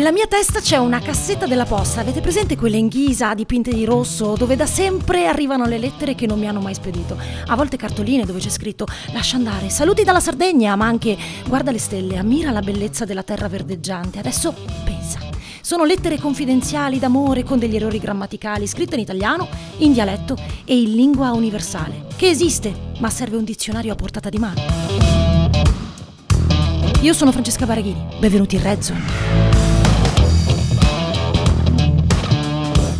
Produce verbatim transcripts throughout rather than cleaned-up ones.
Nella mia testa c'è una cassetta della posta, avete presente quelle in ghisa dipinte di rosso dove da sempre arrivano le lettere che non mi hanno mai spedito? A volte cartoline dove c'è scritto lascia andare, saluti dalla Sardegna, ma anche guarda le stelle, ammira la bellezza della terra verdeggiante, adesso pensa. Sono lettere confidenziali d'amore con degli errori grammaticali, scritte in italiano, in dialetto e in lingua universale, che esiste, ma serve un dizionario a portata di mano. Io sono Francesca Baraghini, benvenuti in Red Zone.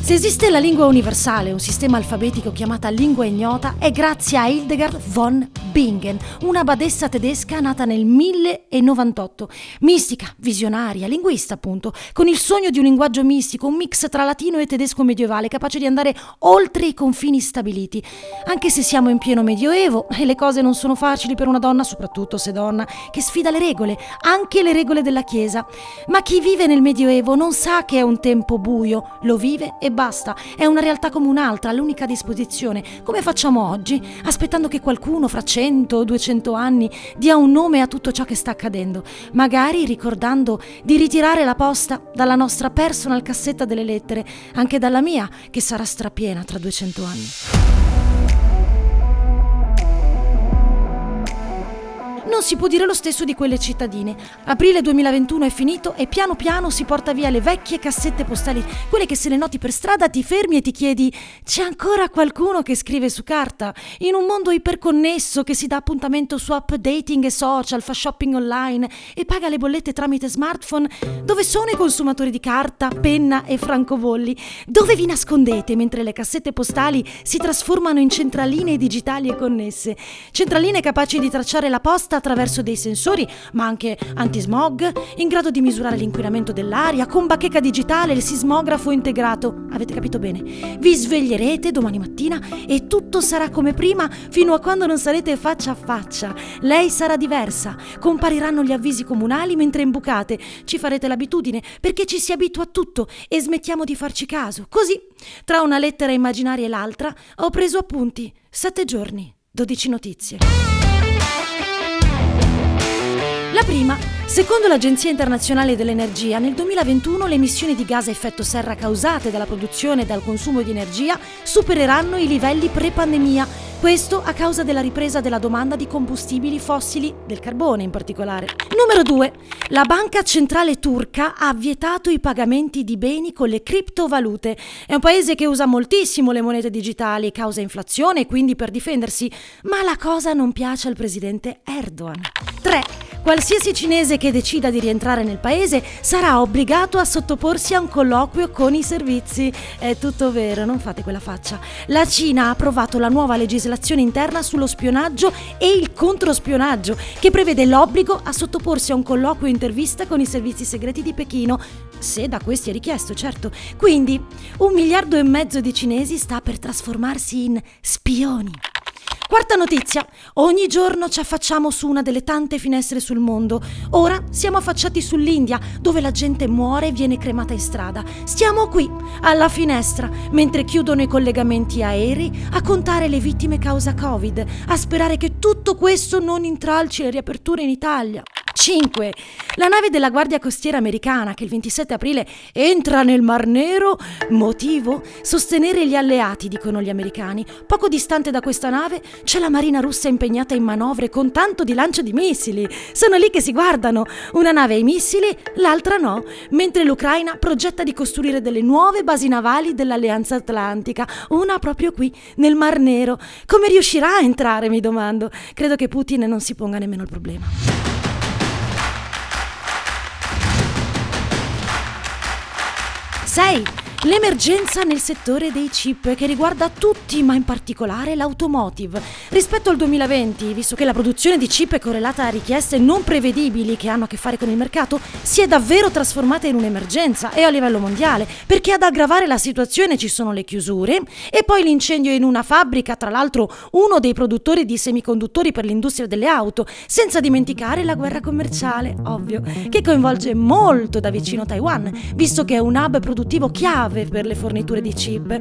Se esiste la lingua universale, un sistema alfabetico chiamata lingua ignota, è grazie a Hildegard von Bingen, una badessa tedesca nata nel mille novantotto, mistica, visionaria, linguista appunto, con il sogno di un linguaggio mistico, un mix tra latino e tedesco medievale, capace di andare oltre i confini stabiliti. Anche se siamo in pieno medioevo e le cose non sono facili per una donna, soprattutto se donna, che sfida le regole, anche le regole della Chiesa. Ma chi vive nel medioevo non sa che è un tempo buio, lo vive e basta. Basta, è una realtà come un'altra, l'unica disposizione, come facciamo oggi, aspettando che qualcuno fra cento o duecento anni dia un nome a tutto ciò che sta accadendo, magari ricordando di ritirare la posta dalla nostra personal cassetta delle lettere, anche dalla mia, che sarà strapiena tra duecento anni. Non si può dire lo stesso di quelle cittadine. Aprile duemilaventuno è finito e piano piano si porta via le vecchie cassette postali, quelle che se le noti per strada ti fermi e ti chiedi c'è ancora qualcuno che scrive su carta? In un mondo iperconnesso che si dà appuntamento su app dating e social, fa shopping online e paga le bollette tramite smartphone, dove sono i consumatori di carta, penna e francobolli? Dove vi nascondete mentre le cassette postali si trasformano in centraline digitali e connesse? Centraline capaci di tracciare la posta attraverso dei sensori, ma anche antismog, in grado di misurare l'inquinamento dell'aria, con bacheca digitale, il sismografo integrato. Avete capito bene? Vi sveglierete domani mattina e tutto sarà come prima fino a quando non sarete faccia a faccia. Lei sarà diversa, compariranno gli avvisi comunali mentre imbucate, ci farete l'abitudine perché ci si abitua a tutto e smettiamo di farci caso. Così, tra una lettera immaginaria e l'altra, ho preso appunti. Sette giorni, dodici notizie. La prima, secondo l'Agenzia Internazionale dell'Energia, nel duemilaventuno le emissioni di gas a effetto serra causate dalla produzione e dal consumo di energia supereranno i livelli pre-pandemia. Questo a causa della ripresa della domanda di combustibili fossili, del carbone in particolare. Numero due. La Banca Centrale Turca ha vietato i pagamenti di beni con le criptovalute. È un paese che usa moltissimo le monete digitali, causa inflazione e quindi per difendersi, ma la cosa non piace al presidente Erdogan. tre. Qualsiasi cinese che decida di rientrare nel paese sarà obbligato a sottoporsi a un colloquio con i servizi. È tutto vero, non fate quella faccia. La Cina ha approvato la nuova legislazione interna sullo spionaggio e il controspionaggio, che prevede l'obbligo a sottoporsi a un colloquio e intervista con i servizi segreti di Pechino, se da questi è richiesto, certo. Quindi, un miliardo e mezzo di cinesi sta per trasformarsi in spioni. Quarta notizia, ogni giorno ci affacciamo su una delle tante finestre sul mondo. Ora siamo affacciati sull'India, dove la gente muore e viene cremata in strada. Stiamo qui, alla finestra, mentre chiudono i collegamenti aerei, a contare le vittime causa Covid, a sperare che tutto questo non intralci le riaperture in Italia. cinque. La nave della Guardia Costiera americana che il ventisette aprile entra nel Mar Nero. Motivo? Sostenere gli alleati, dicono gli americani. Poco distante da questa nave c'è la marina russa impegnata in manovre con tanto di lancio di missili. Sono lì che si guardano. Una nave ai missili, l'altra no. Mentre l'Ucraina progetta di costruire delle nuove basi navali dell'Alleanza Atlantica. Una proprio qui, nel Mar Nero. Come riuscirà a entrare, mi domando. Credo che Putin non si ponga nemmeno il problema. sei. L'emergenza nel settore dei chip che riguarda tutti, ma in particolare l'automotive. Rispetto al duemilaventi, visto che la produzione di chip è correlata a richieste non prevedibili che hanno a che fare con il mercato, si è davvero trasformata in un'emergenza e a livello mondiale, perché ad aggravare la situazione ci sono le chiusure e poi l'incendio in una fabbrica, tra l'altro uno dei produttori di semiconduttori per l'industria delle auto, senza dimenticare la guerra commerciale, ovvio, che coinvolge molto da vicino Taiwan, visto che è un hub produttivo chiave per le forniture di chip.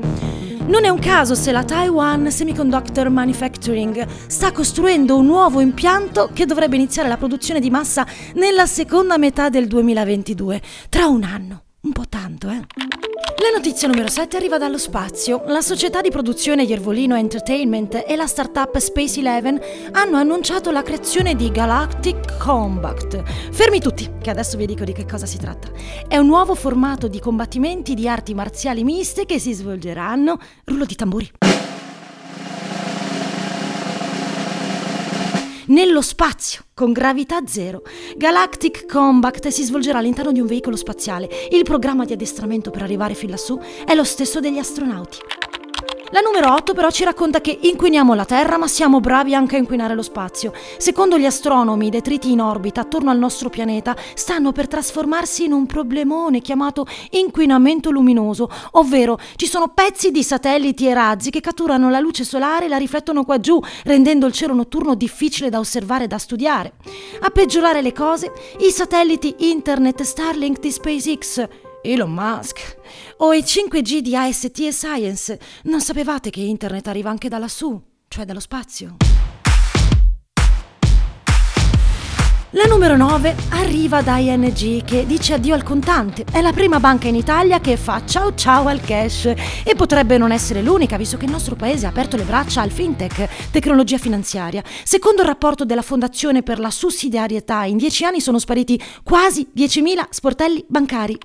Non è un caso se la Taiwan Semiconductor Manufacturing sta costruendo un nuovo impianto che dovrebbe iniziare la produzione di massa nella seconda metà del duemilaventidue, tra un anno. Un po' tanto, eh? La notizia numero sette arriva dallo spazio. La società di produzione Iervolino Entertainment e la startup Space Eleven hanno annunciato la creazione di Galactic Combat. Fermi tutti, che adesso vi dico di che cosa si tratta. È un nuovo formato di combattimenti di arti marziali miste che si svolgeranno... Rullo di tamburi. Nello spazio, con gravità zero. Galactic Combat si svolgerà all'interno di un veicolo spaziale. Il programma di addestramento per arrivare fin lassù è lo stesso degli astronauti. La numero otto però ci racconta che inquiniamo la Terra, ma siamo bravi anche a inquinare lo spazio. Secondo gli astronomi, i detriti in orbita attorno al nostro pianeta stanno per trasformarsi in un problemone chiamato inquinamento luminoso, ovvero ci sono pezzi di satelliti e razzi che catturano la luce solare e la riflettono qua giù, rendendo il cielo notturno difficile da osservare e da studiare. A peggiorare le cose, i satelliti Internet Starlink di SpaceX, Elon Musk, o i cinque G di A S T e Science. Non sapevate che internet arriva anche da lassù, cioè dallo spazio? La numero nove arriva da I N G, che dice addio al contante. È la prima banca in Italia che fa ciao ciao al cash, e potrebbe non essere l'unica, visto che il nostro paese ha aperto le braccia al fintech, tecnologia finanziaria. Secondo il rapporto della Fondazione per la Sussidiarietà, in dieci anni sono spariti quasi diecimila sportelli bancari.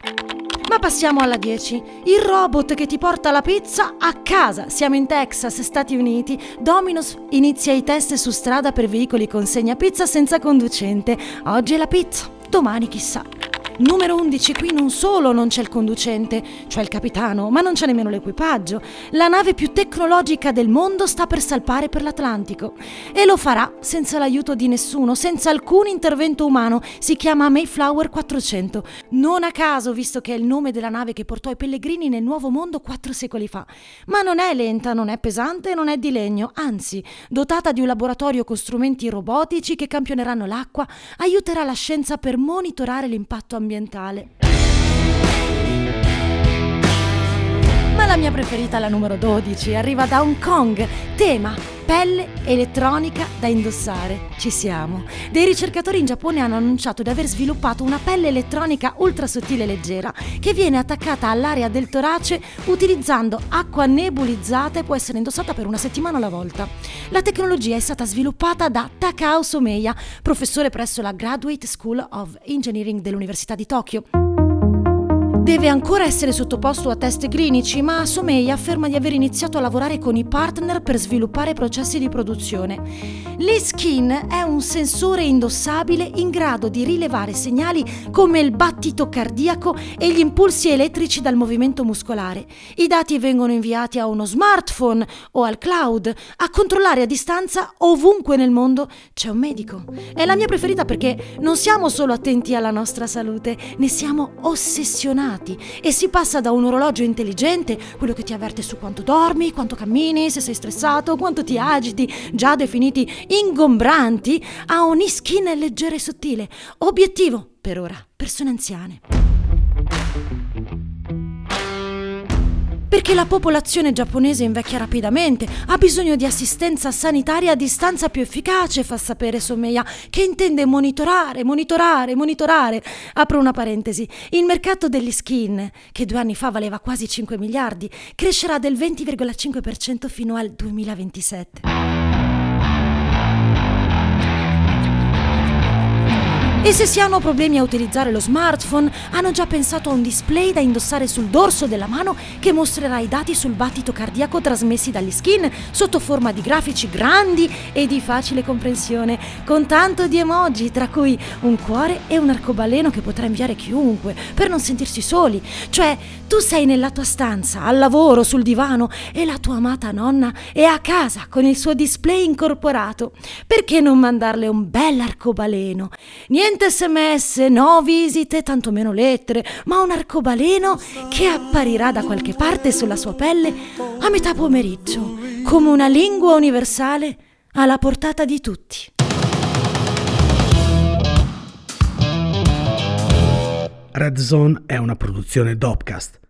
Ma passiamo alla dieci. Il robot che ti porta la pizza a casa. Siamo in Texas, Stati Uniti. Domino's inizia i test su strada per veicoli consegna pizza senza conducente. Oggi è la pizza, domani chissà. Numero undici. Qui non solo non c'è il conducente, cioè il capitano, ma non c'è nemmeno l'equipaggio. La nave più tecnologica del mondo sta per salpare per l'Atlantico. E lo farà senza l'aiuto di nessuno, senza alcun intervento umano. Si chiama Mayflower quattrocento. Non a caso, visto che è il nome della nave che portò i pellegrini nel Nuovo Mondo quattro secoli fa. Ma non è lenta, non è pesante, non è di legno. Anzi, dotata di un laboratorio con strumenti robotici che campioneranno l'acqua, aiuterà la scienza per monitorare l'impatto ambientale. ambientale. Ma la mia preferita, la numero dodici, arriva da Hong Kong. Tema: pelle elettronica da indossare. Ci siamo. Dei ricercatori in Giappone hanno annunciato di aver sviluppato una pelle elettronica ultra sottile e leggera che viene attaccata all'area del torace utilizzando acqua nebulizzata e può essere indossata per una settimana alla volta. La tecnologia è stata sviluppata da Takao Someya, professore presso la Graduate School of Engineering dell'Università di Tokyo. Deve ancora essere sottoposto a test clinici, ma Someya afferma di aver iniziato a lavorare con i partner per sviluppare processi di produzione. L'e-skin è un sensore indossabile in grado di rilevare segnali come il battito cardiaco e gli impulsi elettrici dal movimento muscolare. I dati vengono inviati a uno smartphone o al cloud. A controllare a distanza ovunque nel mondo c'è un medico. È la mia preferita perché non siamo solo attenti alla nostra salute, ne siamo ossessionati. E si passa da un orologio intelligente, quello che ti avverte su quanto dormi, quanto cammini, se sei stressato, quanto ti agiti, già definiti ingombranti, a un e-skin leggero e sottile. Obiettivo, per ora, persone anziane. Perché la popolazione giapponese invecchia rapidamente, ha bisogno di assistenza sanitaria a distanza più efficace, fa sapere Someya, che intende monitorare, monitorare, monitorare. Apro una parentesi. Il mercato degli skin, che due anni fa valeva quasi cinque miliardi, crescerà del venti virgola cinque per cento fino al duemilaventisette. E se si hanno problemi a utilizzare lo smartphone, hanno già pensato a un display da indossare sul dorso della mano che mostrerà i dati sul battito cardiaco trasmessi dagli skin sotto forma di grafici grandi e di facile comprensione, con tanto di emoji, tra cui un cuore e un arcobaleno che potrà inviare chiunque per non sentirsi soli. Cioè, tu sei nella tua stanza, al lavoro, sul divano, e la tua amata nonna è a casa con il suo display incorporato. Perché non mandarle un bel arcobaleno? Niente sms, no visite, tantomeno lettere, ma un arcobaleno che apparirà da qualche parte sulla sua pelle a metà pomeriggio, come una lingua universale alla portata di tutti. Red Zone è una produzione Dopcast.